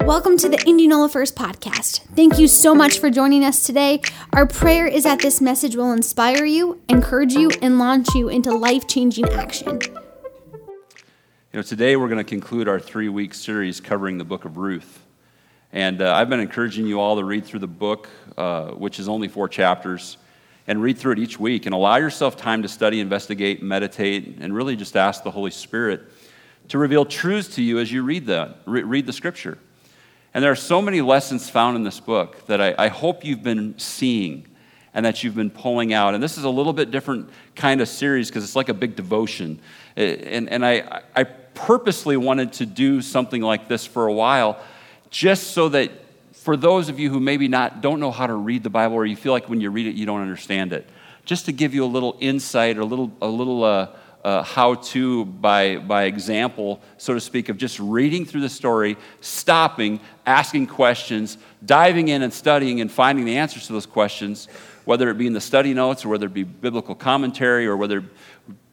Welcome to the Indianola First Podcast. Thank you so much for joining us today. Our prayer is that this message will inspire you, encourage you, and launch you into life-changing action. Today we're going to conclude our three-week series covering the Book of Ruth. And I've been encouraging you all to read through the book, which is only 4 chapters, and read through it each week. And allow yourself time to study, investigate, meditate, and really just ask the Holy Spirit to reveal truths to you as you read the Scripture. And there are so many lessons found in this book that I hope you've been seeing and that you've been pulling out. And this is a little bit different kind of series because it's like a big devotion. And I purposely wanted to do something like this for a while just so that for those of you who maybe don't know how to read the Bible, or you feel like when you read it, you don't understand it, just to give you a little insight, a little how-to by example, so to speak, of just reading through the story, stopping, asking questions, diving in and studying and finding the answers to those questions, whether it be in the study notes or whether it be biblical commentary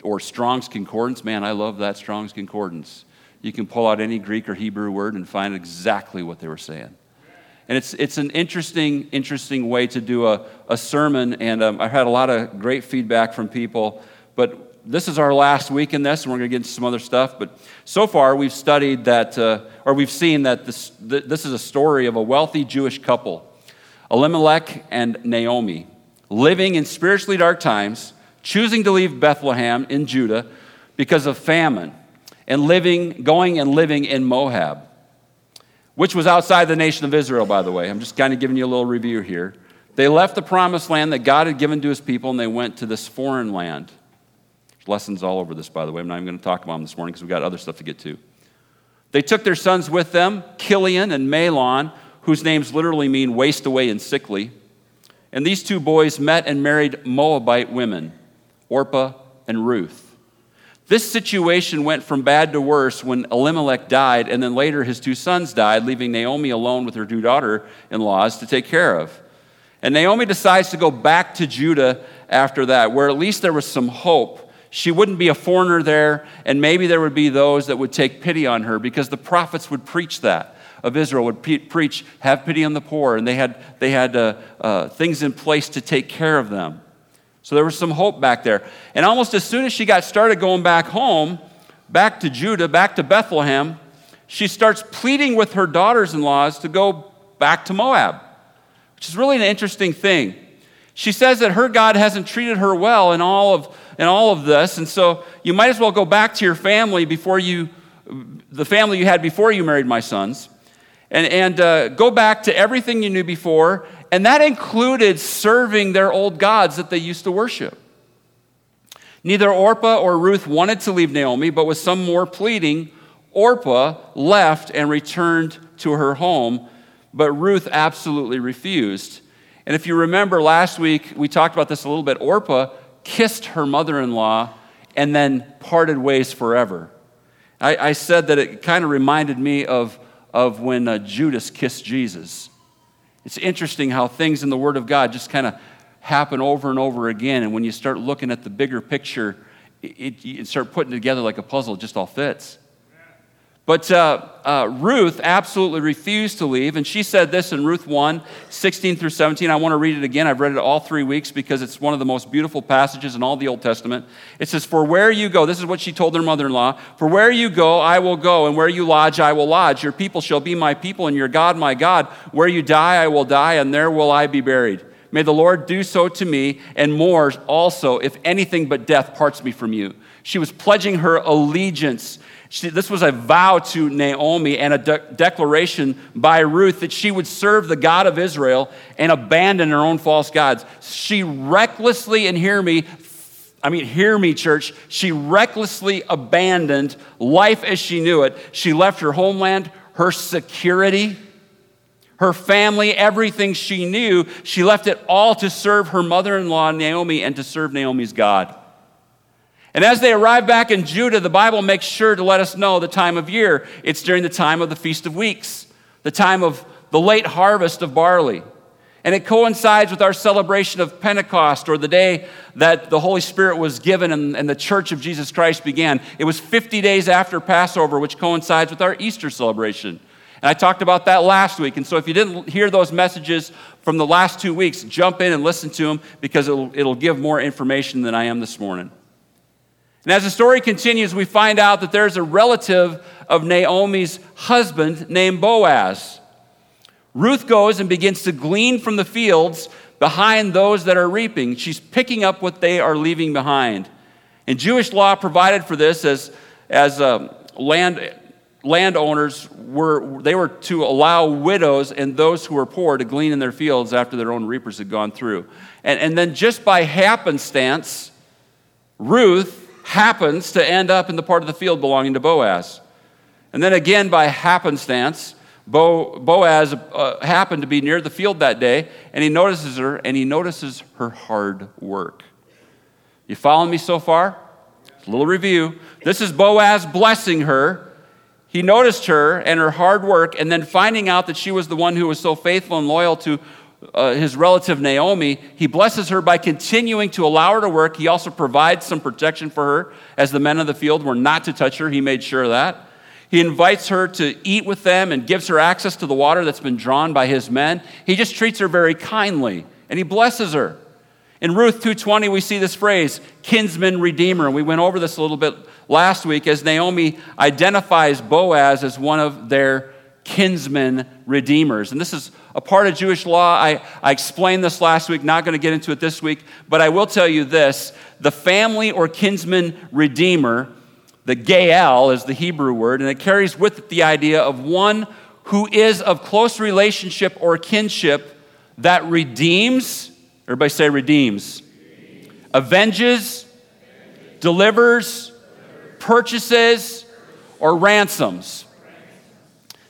or Strong's Concordance. Man, I love that Strong's Concordance. You can pull out any Greek or Hebrew word and find exactly what they were saying. And it's an interesting way to do a sermon, and I've had a lot of great feedback from people. But this is our last week in this, and we're going to get into some other stuff. But so far, we've studied that, or we've seen that this is a story of a wealthy Jewish couple, Elimelech and Naomi, living in spiritually dark times, choosing to leave Bethlehem in Judah because of famine, and living in Moab, which was outside the nation of Israel, by the way. I'm just kind of giving you a little review here. They left the promised land that God had given to his people, and they went to this foreign land. There's lessons all over this, by the way. I'm not even going to talk about them this morning because we've got other stuff to get to. They took their sons with them, Killian and Mahlon, whose names literally mean waste away and sickly. And these 2 boys met and married Moabite women, Orpah and Ruth. This situation went from bad to worse when Elimelech died, and then later his 2 sons died, leaving Naomi alone with her 2 daughter-in-laws to take care of. And Naomi decides to go back to Judah after that, where at least there was some hope. She wouldn't be a foreigner there, and maybe there would be those that would take pity on her, because the prophets would preach that, of Israel, would preach, have pity on the poor, and they had things in place to take care of them. So there was some hope back there. And almost as soon as she got started going back home, back to Judah, back to Bethlehem, she starts pleading with her daughters-in-law to go back to Moab, which is really an interesting thing. She says that her God hasn't treated her well in all of this, and so you might as well go back to your family the family you had before you married my sons, and go back to everything you knew before. And that included serving their old gods that they used to worship. Neither Orpah or Ruth wanted to leave Naomi, but with some more pleading, Orpah left and returned to her home, but Ruth absolutely refused. And if you remember last week, we talked about this a little bit. Orpah kissed her mother-in-law and then parted ways forever. I said that it kind of reminded me of when Judas kissed Jesus. It's interesting how things in the Word of God just kind of happen over and over again, and when you start looking at the bigger picture, you start putting it together like a puzzle. It just all fits. But Ruth absolutely refused to leave, and she said this in Ruth 1:16-17. I want to read it again. I've read it all 3 weeks because it's one of the most beautiful passages in all the Old Testament. It says, "For where you go," this is what she told her mother-in-law, "for where you go, I will go, and where you lodge, I will lodge. Your people shall be my people, and your God, my God. Where you die, I will die, and there will I be buried. May the Lord do so to me, and more also, if anything but death parts me from you." She was pledging her allegiance. This was a vow to Naomi and a declaration by Ruth that she would serve the God of Israel and abandon her own false gods. She recklessly, and hear me, church, she recklessly abandoned life as she knew it. She left her homeland, her security, her family, everything she knew. She left it all to serve her mother-in-law, Naomi, and to serve Naomi's God. And as they arrive back in Judah, the Bible makes sure to let us know the time of year. It's during the time of the Feast of Weeks, the time of the late harvest of barley. And it coincides with our celebration of Pentecost, or the day that the Holy Spirit was given and the Church of Jesus Christ began. It was 50 days after Passover, which coincides with our Easter celebration. And I talked about that last week. And so if you didn't hear those messages from the last 2 weeks, jump in and listen to them because it'll give more information than I am this morning. And as the story continues, we find out that there's a relative of Naomi's husband named Boaz. Ruth goes and begins to glean from the fields behind those that are reaping. She's picking up what they are leaving behind. And Jewish law provided for this as landowners were to allow widows and those who were poor to glean in their fields after their own reapers had gone through. And then just by happenstance, Ruth happens to end up in the part of the field belonging to Boaz. And then again by happenstance, Boaz happened to be near the field that day, and he notices her, and he notices her hard work. You following me so far? A little review. This is Boaz blessing her. He noticed her and her hard work, and then finding out that she was the one who was so faithful and loyal to his relative Naomi, he blesses her by continuing to allow her to work. He also provides some protection for her, as the men of the field were not to touch her. He made sure of that. He invites her to eat with them and gives her access to the water that's been drawn by his men. He just treats her very kindly, and he blesses her. In Ruth 2:20, we see this phrase, kinsman redeemer. We went over this a little bit last week as Naomi identifies Boaz as one of their kinsman redeemers. And this is a part of Jewish law. I explained this last week, not going to get into it this week, but I will tell you this. The family or kinsman redeemer, the Gael is the Hebrew word, and it carries with it the idea of one who is of close relationship or kinship that redeems, everybody say redeems, avenges, delivers, purchases, or ransoms.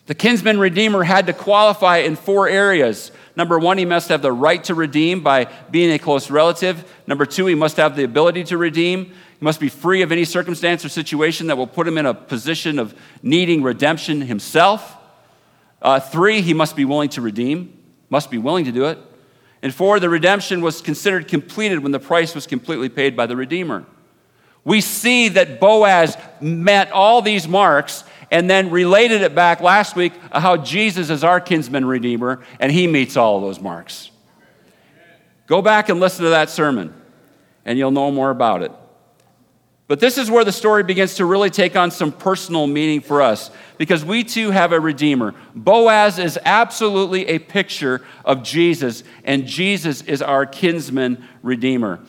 The kinsman redeemer had to qualify in 4 areas. Number 1, he must have the right to redeem by being a close relative. Number 2, he must have the ability to redeem. He must be free of any circumstance or situation that will put him in a position of needing redemption himself. 3, he must be willing to redeem, must be willing to do it. And 4, the redemption was considered completed when the price was completely paid by the redeemer. We see that Boaz met all these marks and then related it back last week how Jesus is our kinsman redeemer and he meets all of those marks. Go back and listen to that sermon and you'll know more about it. But this is where the story begins to really take on some personal meaning for us because we too have a redeemer. Boaz is absolutely a picture of Jesus and Jesus is our kinsman redeemer.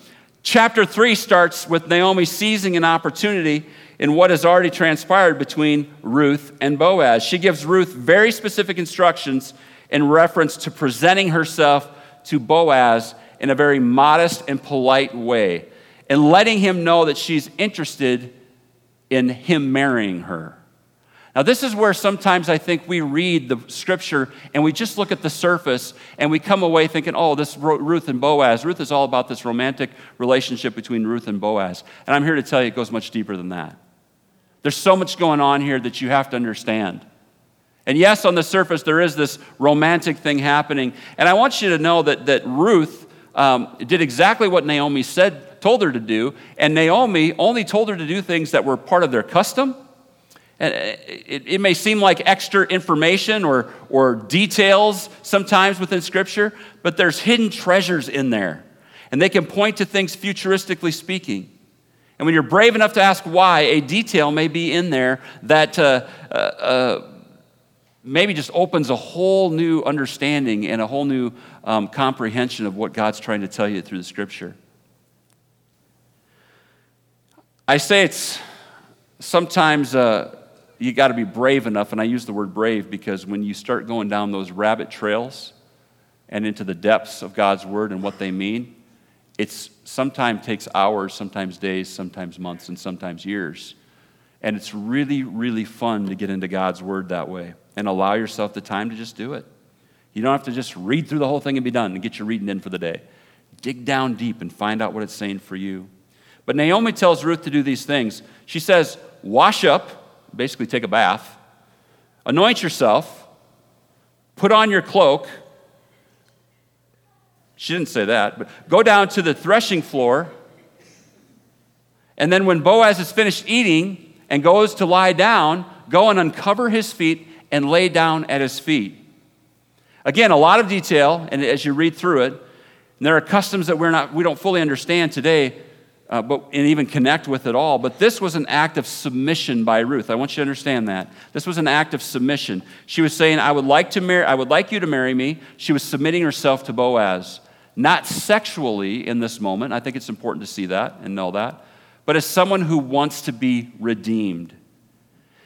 Chapter 3 starts with Naomi seizing an opportunity in what has already transpired between Ruth and Boaz. She gives Ruth very specific instructions in reference to presenting herself to Boaz in a very modest and polite way and letting him know that she's interested in him marrying her. Now, this is where sometimes I think we read the scripture and we just look at the surface and we come away thinking, oh, this Ruth and Boaz. Ruth is all about this romantic relationship between Ruth and Boaz. And I'm here to tell you it goes much deeper than that. There's so much going on here that you have to understand. And yes, on the surface, there is this romantic thing happening. And I want you to know that Ruth did exactly what Naomi told her to do. And Naomi only told her to do things that were part of their custom. And it may seem like extra information or details sometimes within Scripture, but there's hidden treasures in there. And they can point to things futuristically speaking. And when you're brave enough to ask why, a detail may be in there that maybe just opens a whole new understanding and a whole new comprehension of what God's trying to tell you through the Scripture. I say it's sometimes you got to be brave enough, and I use the word brave because when you start going down those rabbit trails and into the depths of God's word and what they mean, it sometimes takes hours, sometimes days, sometimes months, and sometimes years. And it's really, really fun to get into God's word that way and allow yourself the time to just do it. You don't have to just read through the whole thing and be done and get your reading in for the day. Dig down deep and find out what it's saying for you. But Naomi tells Ruth to do these things. She says, wash up, basically take a bath, anoint yourself, put on your cloak. She didn't say that, but go down to the threshing floor. And then when Boaz is finished eating and goes to lie down, go and uncover his feet and lay down at his feet. Again, a lot of detail, and as you read through it, and there are customs that we don't fully understand today, and even connect with it all. But this was an act of submission by Ruth. I want you to understand that. This was an act of submission. She was saying, I would like you to marry me. She was submitting herself to Boaz. Not sexually in this moment. I think it's important to see that and know that. But as someone who wants to be redeemed.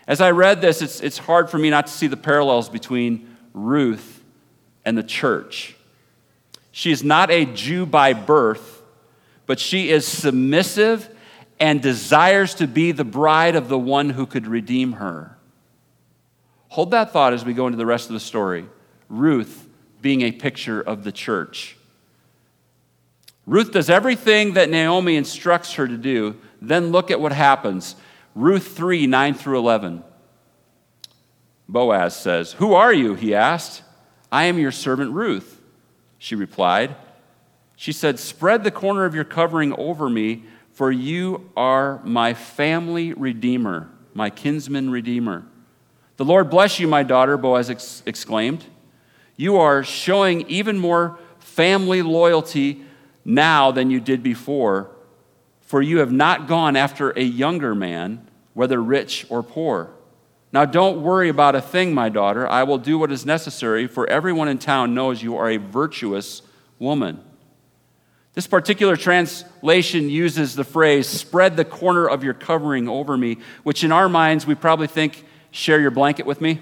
As I read this, it's hard for me not to see the parallels between Ruth and the church. She is not a Jew by birth, but she is submissive and desires to be the bride of the one who could redeem her. Hold that thought as we go into the rest of the story. Ruth being a picture of the church. Ruth does everything that Naomi instructs her to do. Then look at what happens. Ruth 3, 9 through 11. Boaz says, "Who are you?" he asked. "I am your servant Ruth," she replied. She said, "Spread the corner of your covering over me, for you are my family redeemer, my kinsman redeemer." "The Lord bless you, my daughter," Boaz exclaimed. "You are showing even more family loyalty now than you did before, for you have not gone after a younger man, whether rich or poor. Now don't worry about a thing, my daughter. I will do what is necessary, for everyone in town knows you are a virtuous woman." This particular translation uses the phrase, "spread the corner of your covering over me," which in our minds we probably think, "share your blanket with me."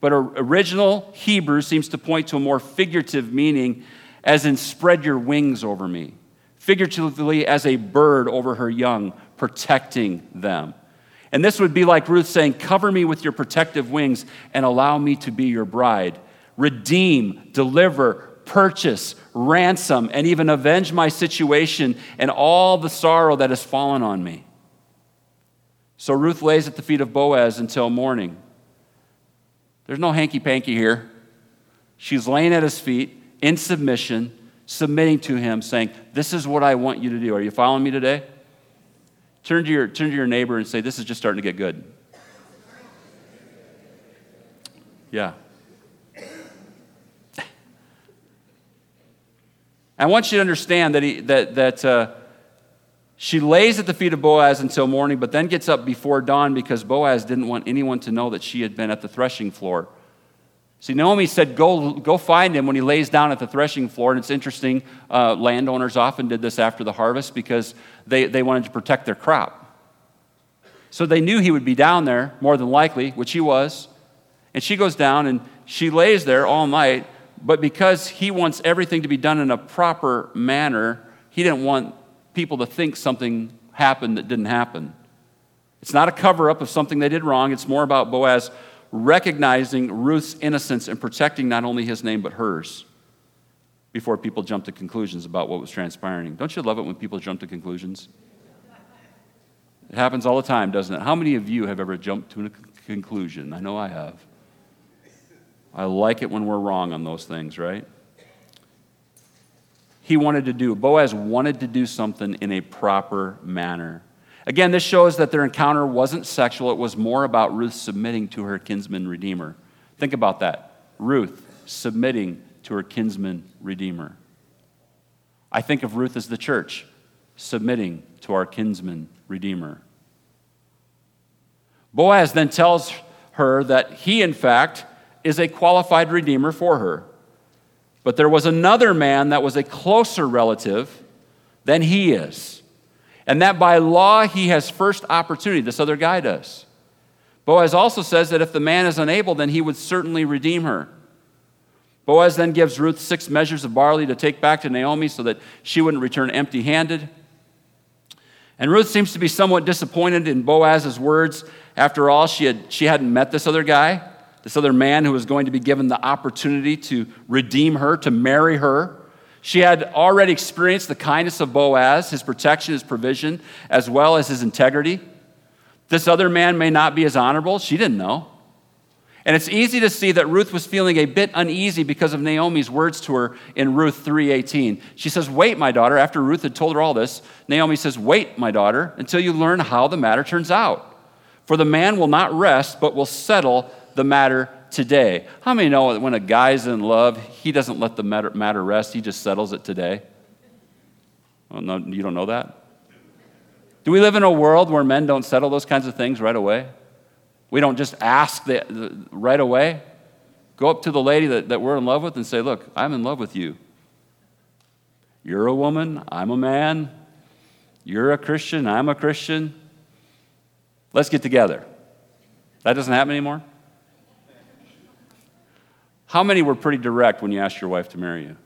But original Hebrew seems to point to a more figurative meaning, as in "spread your wings over me," figuratively as a bird over her young, protecting them. And this would be like Ruth saying, "Cover me with your protective wings and allow me to be your bride. Redeem, deliver, purchase, ransom, and even avenge my situation and all the sorrow that has fallen on me." So Ruth lays at the feet of Boaz until morning. There's no hanky-panky here. She's laying at his feet in submission, submitting to him, saying, "This is what I want you to do. Are you following me today?" Turn to your neighbor and say, "This is just starting to get good." Yeah. I want you to understand that she lays at the feet of Boaz until morning, but then gets up before dawn because Boaz didn't want anyone to know that she had been at the threshing floor. See, Naomi said, go find him when he lays down at the threshing floor. And it's interesting, landowners often did this after the harvest because they wanted to protect their crop. So they knew he would be down there, more than likely, which he was. And she goes down and she lays there all night. But because he wants everything to be done in a proper manner, he didn't want people to think something happened that didn't happen. It's not a cover-up of something they did wrong. It's more about Boaz recognizing Ruth's innocence and protecting not only his name but hers before people jumped to conclusions about what was transpiring. Don't you love it when people jump to conclusions? It happens all the time, doesn't it? How many of you have ever jumped to a conclusion? I know I have. I like it when we're wrong on those things, right? Boaz wanted to do something in a proper manner. Again, this shows that their encounter wasn't sexual. It was more about Ruth submitting to her kinsman redeemer. Think about that. Ruth submitting to her kinsman redeemer. I think of Ruth as the church, submitting to our kinsman redeemer. Boaz then tells her that he, in fact, is a qualified redeemer for her. But there was another man that was a closer relative than he is, and that by law he has first opportunity. This other guy does. Boaz also says that if the man is unable, then he would certainly redeem her. Boaz then gives Ruth 6 measures of barley to take back to Naomi so that she wouldn't return empty-handed. And Ruth seems to be somewhat disappointed in Boaz's words. After all, she hadn't met this other guy, this other man who was going to be given the opportunity to redeem her, to marry her. She had already experienced the kindness of Boaz, his protection, his provision, as well as his integrity. This other man may not be as honorable. She didn't know. And it's easy to see that Ruth was feeling a bit uneasy because of Naomi's words to her in Ruth 3:18. She says, "Wait, my daughter." After Ruth had told her all this, Naomi says, "Wait, my daughter, until you learn how the matter turns out. For the man will not rest, but will settle the matter today. How many know that when a guy's in love, he doesn't let the matter rest, he just settles it today? Well, no, you don't know that? Do we live in a world where men don't settle those kinds of things right away? We don't just ask right away. Go up to the lady that we're in love with and say, look, I'm in love with you. You're a woman, I'm a man. You're a Christian, I'm a Christian. Let's get together. That doesn't happen anymore? How many were pretty direct when you asked your wife to marry you?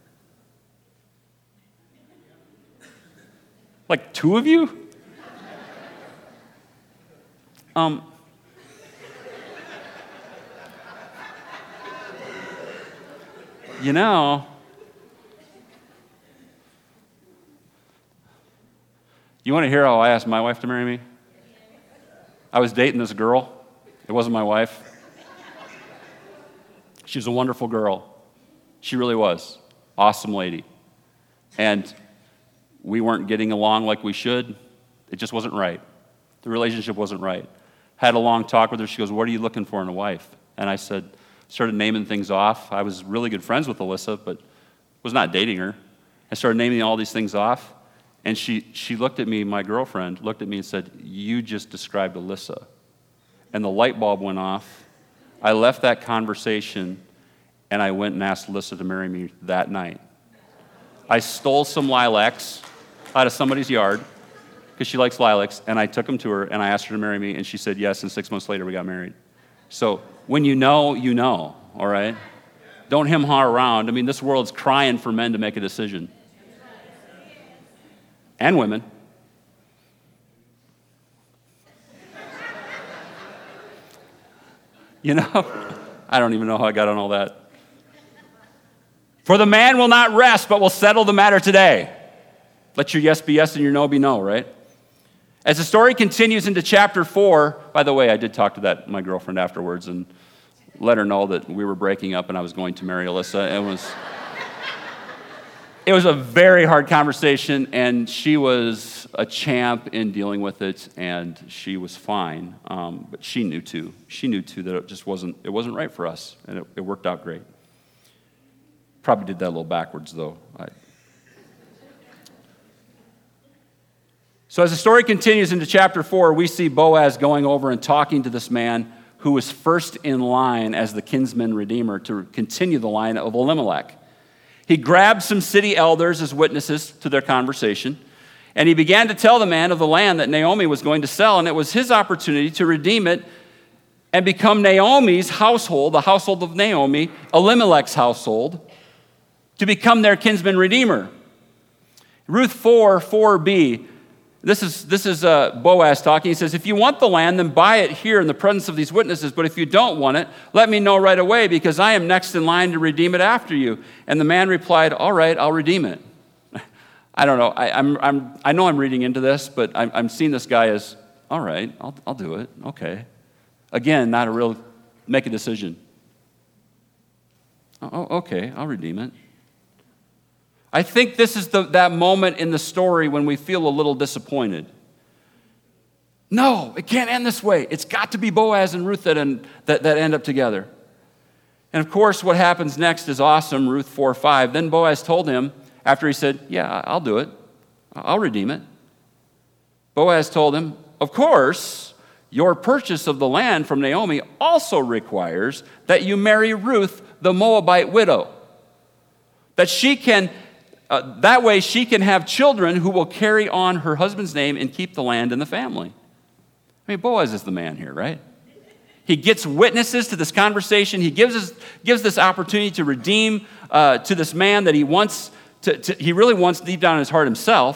Like two of you? You know, you want to hear how I asked my wife to marry me? I was dating this girl. It wasn't my wife. She was a wonderful girl. She really was. Awesome lady. And we weren't getting along like we should. It just wasn't right. The relationship wasn't right. Had a long talk with her. She goes, what are you looking for in a wife? And I said, started naming things off. I was really good friends with Alyssa, but was not dating her. I started naming all these things off. And she looked at me, my girlfriend, looked at me and said, you just described Alyssa. And the light bulb went off. I left that conversation, and I went and asked Alyssa to marry me that night. I stole some lilacs out of somebody's yard, because she likes lilacs, and I took them to her, and I asked her to marry me, and she said yes, and 6 months later we got married. So when you know, all right? Don't hem-haw around. I mean, this world's crying for men to make a decision. And women. You know, I don't even know how I got on all that. For the man will not rest, but will settle the matter today. Let your yes be yes and your no be no, right? As the story continues into chapter 4, by the way, I did talk to my girlfriend afterwards and let her know that we were breaking up and I was going to marry Alyssa. It was a very hard conversation, and she was a champ in dealing with it, and she was fine. But she knew too. She knew too that it wasn't right for us, and it worked out great. Probably did that a little backwards though. So as the story continues into chapter 4, we see Boaz going over and talking to this man who was first in line as the kinsman redeemer to continue the line of Elimelech. He grabbed some city elders as witnesses to their conversation, and he began to tell the man of the land that Naomi was going to sell, and it was his opportunity to redeem it and become Naomi's household, the household of Naomi, Elimelech's household, to become their kinsman redeemer. Ruth 4:4b, this is Boaz talking. He says, if you want the land, then buy it here in the presence of these witnesses. But if you don't want it, let me know right away, because I am next in line to redeem it after you. And the man replied, all right, I'll redeem it. I don't know. I know I'm reading into this, but I'm seeing this guy as, all right, I'll do it. Okay. Again, not a real, make a decision. Oh, okay, I'll redeem it. I think this is that moment in the story when we feel a little disappointed. No, it can't end this way. It's got to be Boaz and Ruth that end up together. And of course, what happens next is awesome, Ruth 4:5. Then Boaz told him, after he said, yeah, I'll do it. I'll redeem it. Boaz told him, of course, your purchase of the land from Naomi also requires that you marry Ruth, the Moabite widow, that she can... that way she can have children who will carry on her husband's name and keep the land and the family. I mean, Boaz is the man here, right? He gets witnesses to this conversation. He gives this opportunity to redeem to this man that he wants to. He really wants deep down in his heart himself.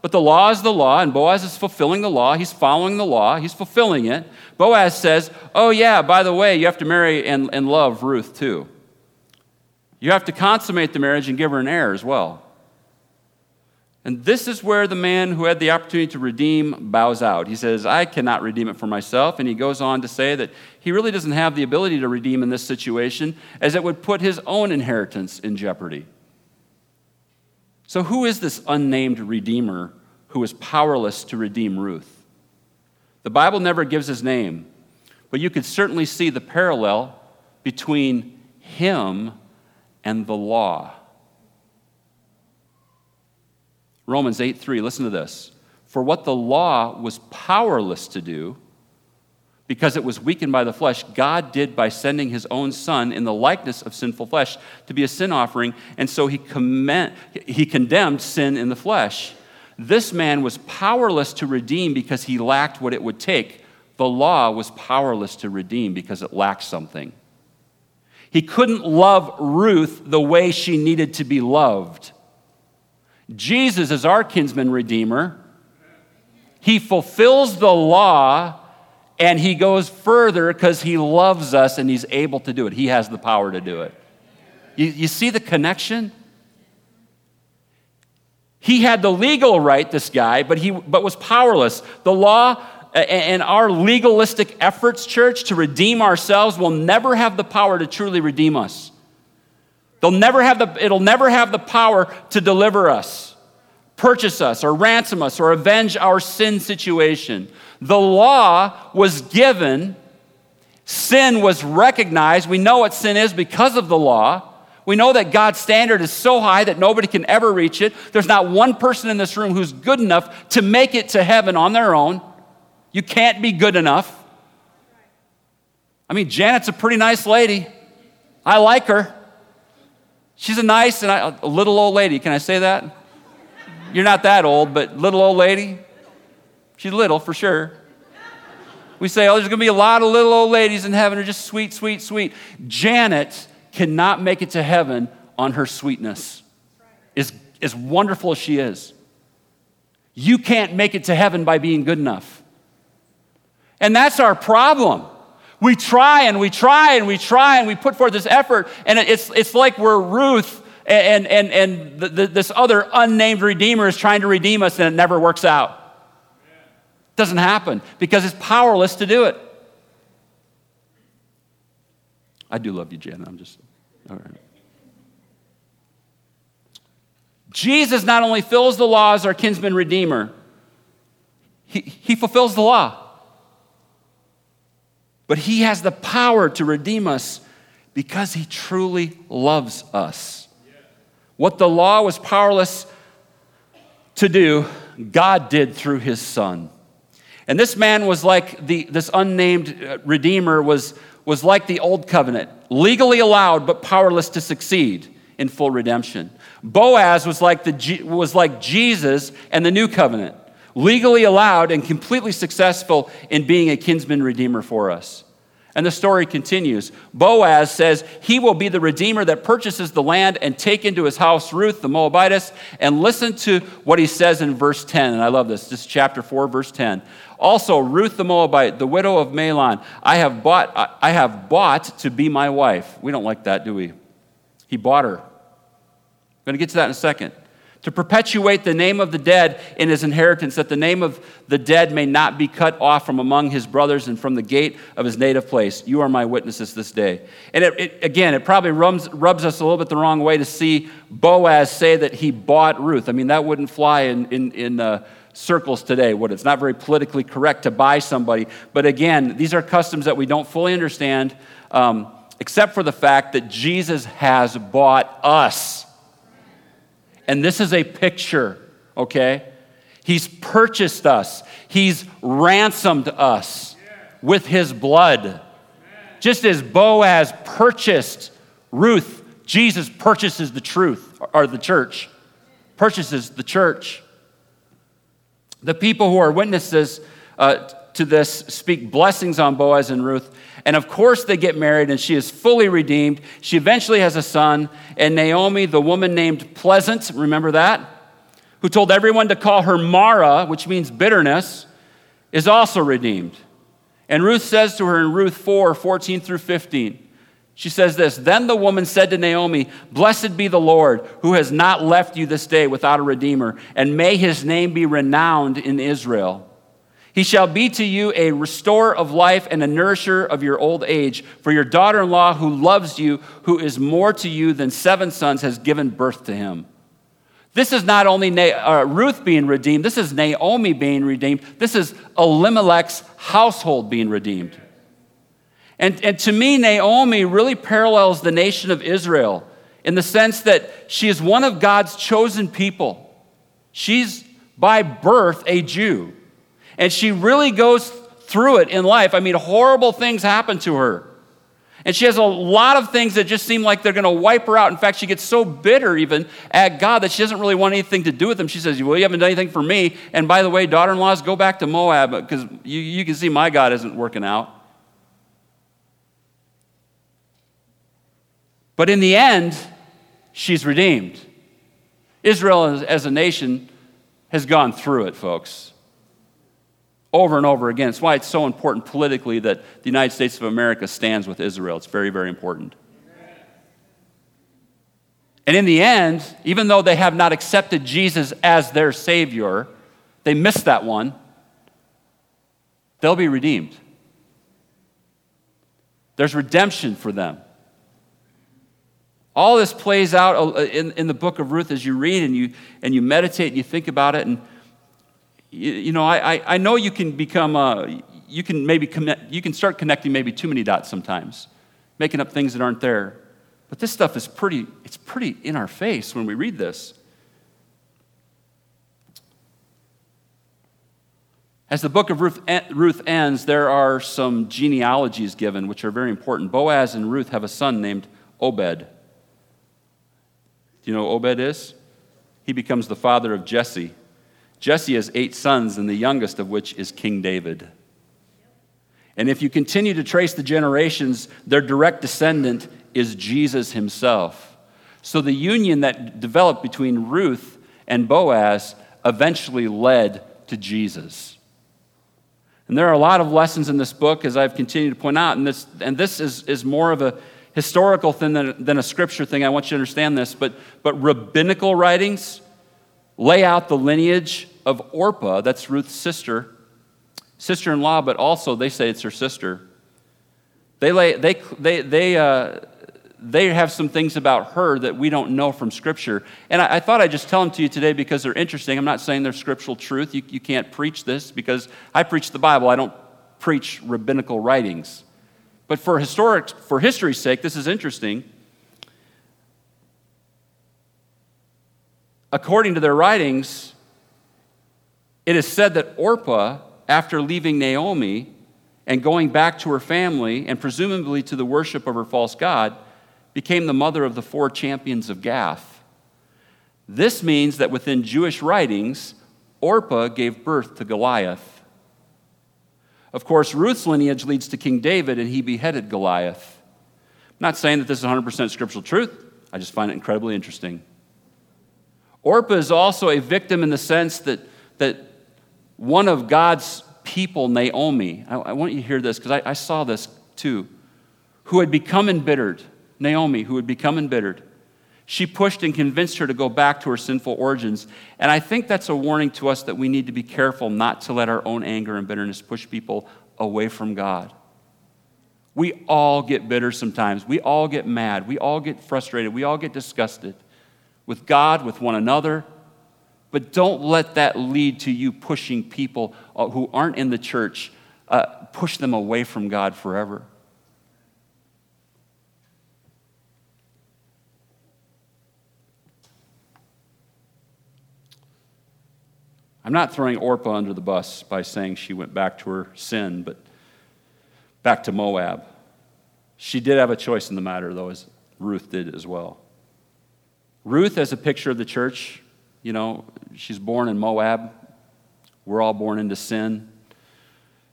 But the law is the law, and Boaz is fulfilling the law. He's following the law. He's fulfilling it. Boaz says, oh, yeah, by the way, you have to marry and love Ruth, too. You have to consummate the marriage and give her an heir as well. And this is where the man who had the opportunity to redeem bows out. He says, I cannot redeem it for myself. And he goes on to say that he really doesn't have the ability to redeem in this situation, as it would put his own inheritance in jeopardy. So who is this unnamed redeemer who is powerless to redeem Ruth? The Bible never gives his name, But you could certainly see the parallel between him and the law. Romans 8:3, listen to this. For what the law was powerless to do, because it was weakened by the flesh, God did by sending his own son in the likeness of sinful flesh to be a sin offering, and so he condemned sin in the flesh. This man was powerless to redeem because he lacked what it would take. The law was powerless to redeem because it lacked something. He couldn't love Ruth the way she needed to be loved. Jesus is our kinsman redeemer. He fulfills the law, and he goes further because he loves us and he's able to do it. He has the power to do it. You see the connection? He had the legal right, this guy, but was powerless. The law and our legalistic efforts, church, to redeem ourselves will never have the power to truly redeem us. It'll never have the power to deliver us, purchase us, or ransom us, or avenge our sin situation. The law was given. Sin was recognized. We know what sin is because of the law. We know that God's standard is so high that nobody can ever reach it. There's not one person in this room who's good enough to make it to heaven on their own. You can't be good enough. I mean, Janet's a pretty nice lady. I like her. She's a nice and a little old lady. Can I say that? You're not that old, but little old lady. She's little for sure. We say, there's going to be a lot of little old ladies in heaven who are just sweet, sweet, sweet. Janet cannot make it to heaven on her sweetness, as wonderful as she is. You can't make it to heaven by being good enough. And that's our problem. We try and we try and we try and we put forth this effort, and it's like we're Ruth and this other unnamed redeemer is trying to redeem us, and it never works out. It doesn't happen because it's powerless to do it. I do love you, Jen. All right. Jesus not only fills the law as our kinsman redeemer, he fulfills the law. But he has the power to redeem us because he truly loves us. What the law was powerless to do, God did through his son. And this man was like this unnamed redeemer was like the old covenant, legally allowed but powerless to succeed in full redemption. Boaz was like Jesus and the new covenant, legally allowed and completely successful in being a kinsman redeemer for us. And the story continues. Boaz says, he will be the redeemer that purchases the land and take into his house Ruth, the Moabitess. And listen to what he says in verse 10. And I love this. This is chapter 4, verse 10. Also, Ruth the Moabite, the widow of Mahlon, I have bought to be my wife. We don't like that, do we? He bought her. I'm going to get to that in a second. To perpetuate the name of the dead in his inheritance, that the name of the dead may not be cut off from among his brothers and from the gate of his native place. You are my witnesses this day. And it probably rubs us a little bit the wrong way to see Boaz say that he bought Ruth. I mean, that wouldn't fly in circles today, would it? It's not very politically correct to buy somebody. But again, these are customs that we don't fully understand, except for the fact that Jesus has bought us. And this is a picture, okay? He's purchased us. He's ransomed us with his blood. Amen. Just as Boaz purchased Ruth, Jesus purchases the truth, or the church, purchases the church. The people who are witnesses to this speak blessings on Boaz and Ruth. And of course they get married, and she is fully redeemed. She eventually has a son, and Naomi, the woman named Pleasant, remember that? Who told everyone to call her Mara, which means bitterness, is also redeemed. And Ruth says to her in Ruth 4:14 through 15, she says this, then the woman said to Naomi, blessed be the Lord who has not left you this day without a redeemer, and may his name be renowned in Israel. He shall be to you a restorer of life and a nourisher of your old age. For your daughter-in-law who loves you, who is more to you than 7 sons, has given birth to him. This is not only Ruth being redeemed. This is Naomi being redeemed. This is Elimelech's household being redeemed. And to me, Naomi really parallels the nation of Israel in the sense that she is one of God's chosen people. She's by birth a Jew. And she really goes through it in life. I mean, horrible things happen to her. And she has a lot of things that just seem like they're going to wipe her out. In fact, she gets so bitter even at God that she doesn't really want anything to do with him. She says, well, you haven't done anything for me. And by the way, daughter-in-laws, go back to Moab because you can see my God isn't working out. But in the end, she's redeemed. Israel as a nation has gone through it, folks. Over and over again. It's why it's so important politically that the United States of America stands with Israel. It's very, very important. And in the end, even though they have not accepted Jesus as their Savior, they missed that one, they'll be redeemed. There's redemption for them. All this plays out in the book of Ruth as you read and you meditate and you think about it. And you know, I know you can become you can start connecting maybe too many dots sometimes, making up things that aren't there. But this stuff is pretty in our face when we read this. As the book of Ruth ends, there are some genealogies given, which are very important. Boaz and Ruth have a son named Obed. Do you know who Obed is? He becomes the father of Jesse. Jesse has 8 sons, and the youngest of which is King David. And if you continue to trace the generations, their direct descendant is Jesus himself. So the union that developed between Ruth and Boaz eventually led to Jesus. And there are a lot of lessons in this book, as I've continued to point out, and this is more of a historical thing than a scripture thing. I want you to understand this, but rabbinical writings lay out the lineage of Orpah, that's Ruth's sister-in-law, but also they say it's her sister. They have some things about her that we don't know from scripture, and I thought I'd just tell them to you today because they're interesting. I'm not saying they're scriptural truth. You can't preach this because I preach the Bible. I don't preach rabbinical writings. But for history's sake, this is interesting. According to their writings, it is said that Orpah, after leaving Naomi and going back to her family and presumably to the worship of her false god, became the mother of the 4 champions of Gath. This means that within Jewish writings, Orpah gave birth to Goliath. Of course, Ruth's lineage leads to King David, and he beheaded Goliath. I'm not saying that this is 100% scriptural truth. I just find it incredibly interesting. Orpah is also a victim in the sense that one of God's people, Naomi, I want you to hear this because I saw this too, who had become embittered, she pushed and convinced her to go back to her sinful origins. And I think that's a warning to us that we need to be careful not to let our own anger and bitterness push people away from God. We all get bitter sometimes. We all get mad. We all get frustrated. We all get disgusted with God, with one another. But don't let that lead to you pushing people who aren't in the church, push them away from God forever. I'm not throwing Orpah under the bus by saying she went back to her sin, but back to Moab. She did have a choice in the matter, though, as Ruth did as well. Ruth, as a picture of the church, you know, she's born in Moab. We're all born into sin.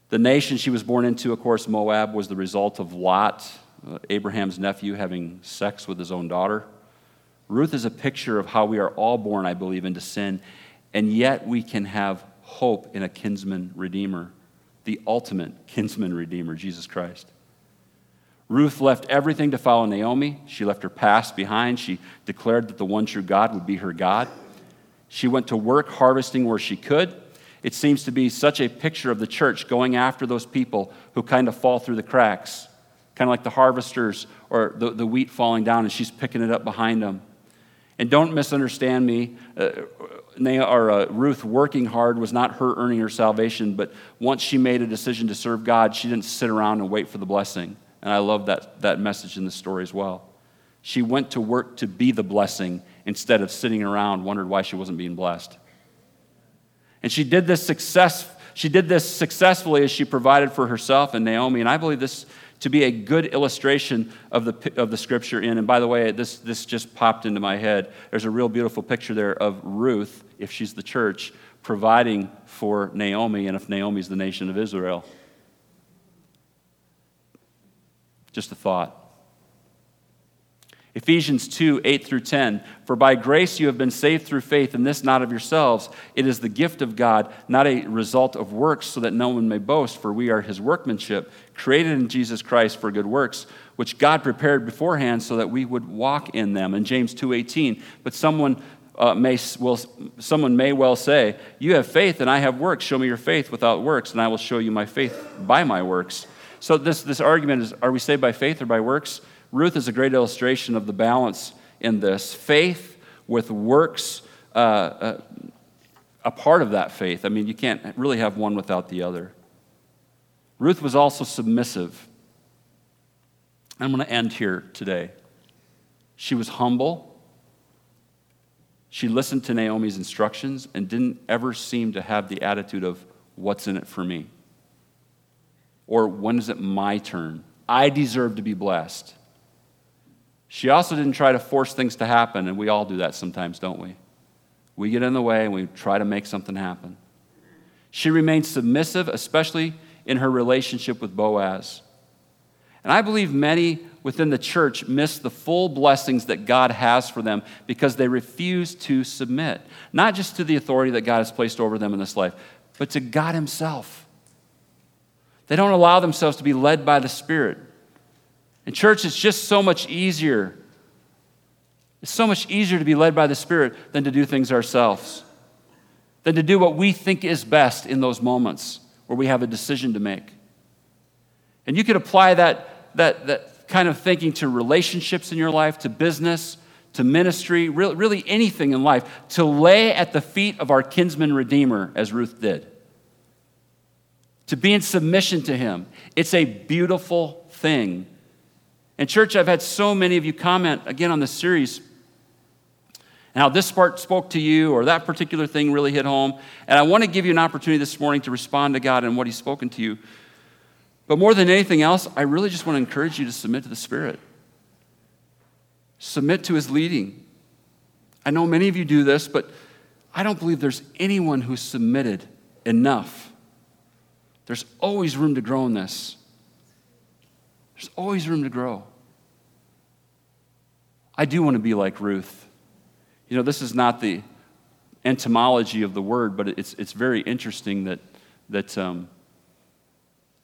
The nation she was born into, of course, Moab, was the result of Lot, Abraham's nephew, having sex with his own daughter. Ruth is a picture of how we are all born, I believe, into sin. And yet we can have hope in a kinsman redeemer, the ultimate kinsman redeemer, Jesus Christ. Ruth left everything to follow Naomi. She left her past behind. She declared that the one true God would be her God. She went to work harvesting where she could. It seems to be such a picture of the church going after those people who kind of fall through the cracks, kind of like the harvesters or the wheat falling down, and she's picking it up behind them. And don't misunderstand me. Ruth working hard was not her earning her salvation, but once she made a decision to serve God, she didn't sit around and wait for the blessing. And I love that message in the story as well. She went to work to be the blessing instead of sitting around wondering why she wasn't being blessed. And she did this successfully as she provided for herself and Naomi. And I believe this to be a good illustration of the scripture in. And by the way, this just popped into my head. There's a real beautiful picture there of Ruth, if she's the church, providing for Naomi, and if Naomi's the nation of Israel. Just a thought. Ephesians 2, 8 through 10. For by grace you have been saved through faith, and this not of yourselves. It is the gift of God, not a result of works, so that no one may boast, for we are his workmanship, created in Jesus Christ for good works, which God prepared beforehand so that we would walk in them. In James 2:18, but someone may well say, you have faith and I have works. Show me your faith without works, and I will show you my faith by my works. So this argument is, are we saved by faith or by works? Ruth is a great illustration of the balance in this. Faith with works, a part of that faith. I mean, you can't really have one without the other. Ruth was also submissive. I'm going to end here today. She was humble. She listened to Naomi's instructions and didn't ever seem to have the attitude of, what's in it for me? Or when is it my turn? I deserve to be blessed. She also didn't try to force things to happen, and we all do that sometimes, don't we? We get in the way and we try to make something happen. She remained submissive, especially in her relationship with Boaz. And I believe many within the church miss the full blessings that God has for them because they refuse to submit, not just to the authority that God has placed over them in this life, but to God himself. They don't allow themselves to be led by the Spirit. And church, it's just so much easier. It's so much easier to be led by the Spirit than to do things ourselves, than to do what we think is best in those moments where we have a decision to make. And you could apply that kind of thinking to relationships in your life, to business, to ministry, really anything in life, to lay at the feet of our kinsman redeemer, as Ruth did, to be in submission to him. It's a beautiful thing. And church, I've had so many of you comment, again, on this series, and how this part spoke to you or that particular thing really hit home. And I want to give you an opportunity this morning to respond to God and what he's spoken to you. But more than anything else, I really just want to encourage you to submit to the Spirit. Submit to his leading. I know many of you do this, but I don't believe there's anyone who's submitted enough. There's always room to grow in this. There's always room to grow. I do want to be like Ruth. You know, this is not the etymology of the word, but it's very interesting that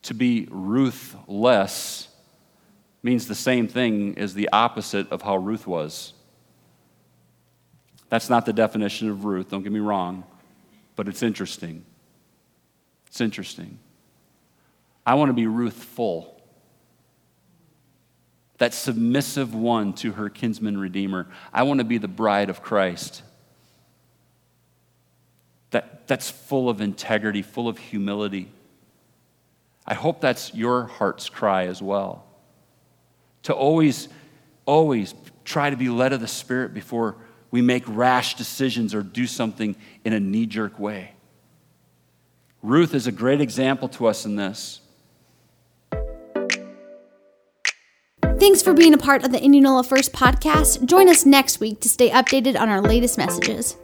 to be Ruthless means the same thing as the opposite of how Ruth was. That's not the definition of Ruth, don't get me wrong, but it's interesting. It's interesting. I want to be Ruthful. That submissive one to her kinsman redeemer. I want to be the bride of Christ. That's full of integrity, full of humility. I hope that's your heart's cry as well. To always try to be led of the Spirit before we make rash decisions or do something in a knee-jerk way. Ruth is a great example to us in this. Thanks for being a part of the Indianola First Podcast. Join us next week to stay updated on our latest messages.